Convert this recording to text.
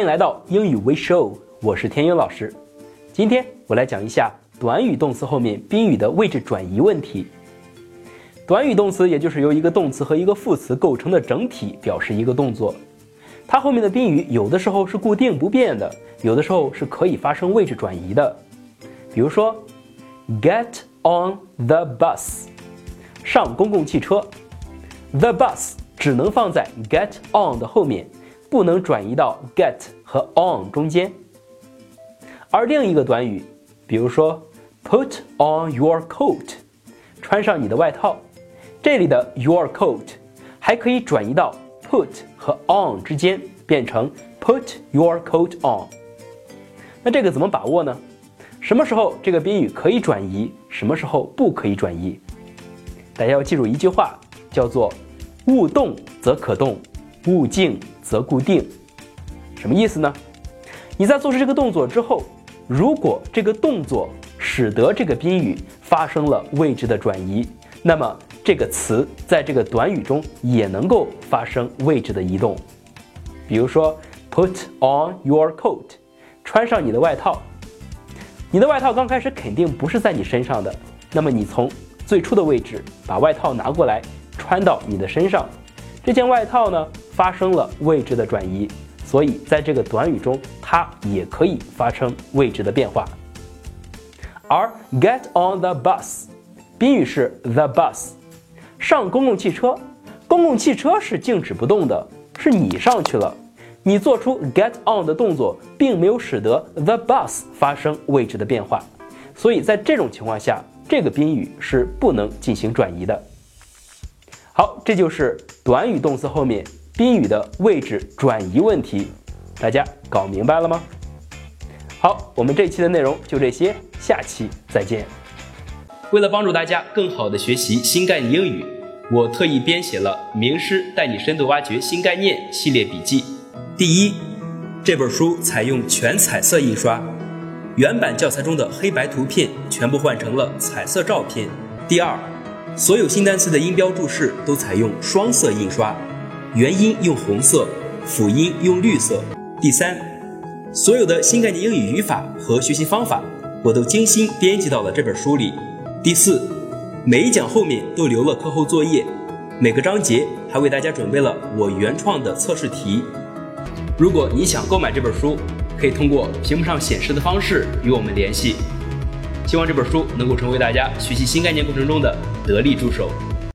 欢迎来到英语微 show， 我是天佑老师。今天我来讲一下短语动词后面宾语的位置转移问题。短语动词也就是由一个动词和一个副词构成的整体，表示一个动作。它后面的宾语有的时候是固定不变的，有的时候是可以发生位置转移的。比如说 Get on the bus， 上公共汽车。 The bus 只能放在 get on 的后面，不能转移到 get 和 on 中间。而另一个短语，比如说 Put on your coat， 穿上你的外套，这里的 your coat 还可以转移到 put 和 on 之间，变成 Put your coat on。 那这个怎么把握呢？什么时候这个宾语可以转移，什么时候不可以转移？大家要记住一句话，叫做物动则可动，物静则固定。什么意思呢？你在做出这个动作之后，如果这个动作使得这个宾语发生了位置的转移，那么这个词在这个短语中也能够发生位置的移动。比如说 Put on your coat， 穿上你的外套。你的外套刚开始肯定不是在你身上的，那么你从最初的位置把外套拿过来穿到你的身上，这件外套呢发生了位置的转移，所以在这个短语中它也可以发生位置的变化。而 get on the bus 宾语是 the bus， 上公共汽车，公共汽车是静止不动的，是你上去了，你做出 get on 的动作并没有使得 the bus 发生位置的变化，所以在这种情况下这个宾语是不能进行转移的。好，这就是短语动词后面宾语的位置转移问题，大家搞明白了吗？好，我们这期的内容就这些，下期再见。为了帮助大家更好地学习新概念英语，我特意编写了名师带你深度挖掘新概念系列笔记。第一，这本书采用全彩色印刷，原版教材中的黑白图片全部换成了彩色照片。第二，所有新单词的音标注释都采用双色印刷，元音用红色，辅音用绿色。第三，所有的新概念英语语法和学习方法我都精心编辑到了这本书里。第四，每一讲后面都留了课后作业，每个章节还为大家准备了我原创的测试题。如果你想购买这本书，可以通过屏幕上显示的方式与我们联系。希望这本书能够成为大家学习新概念过程中的得力助手。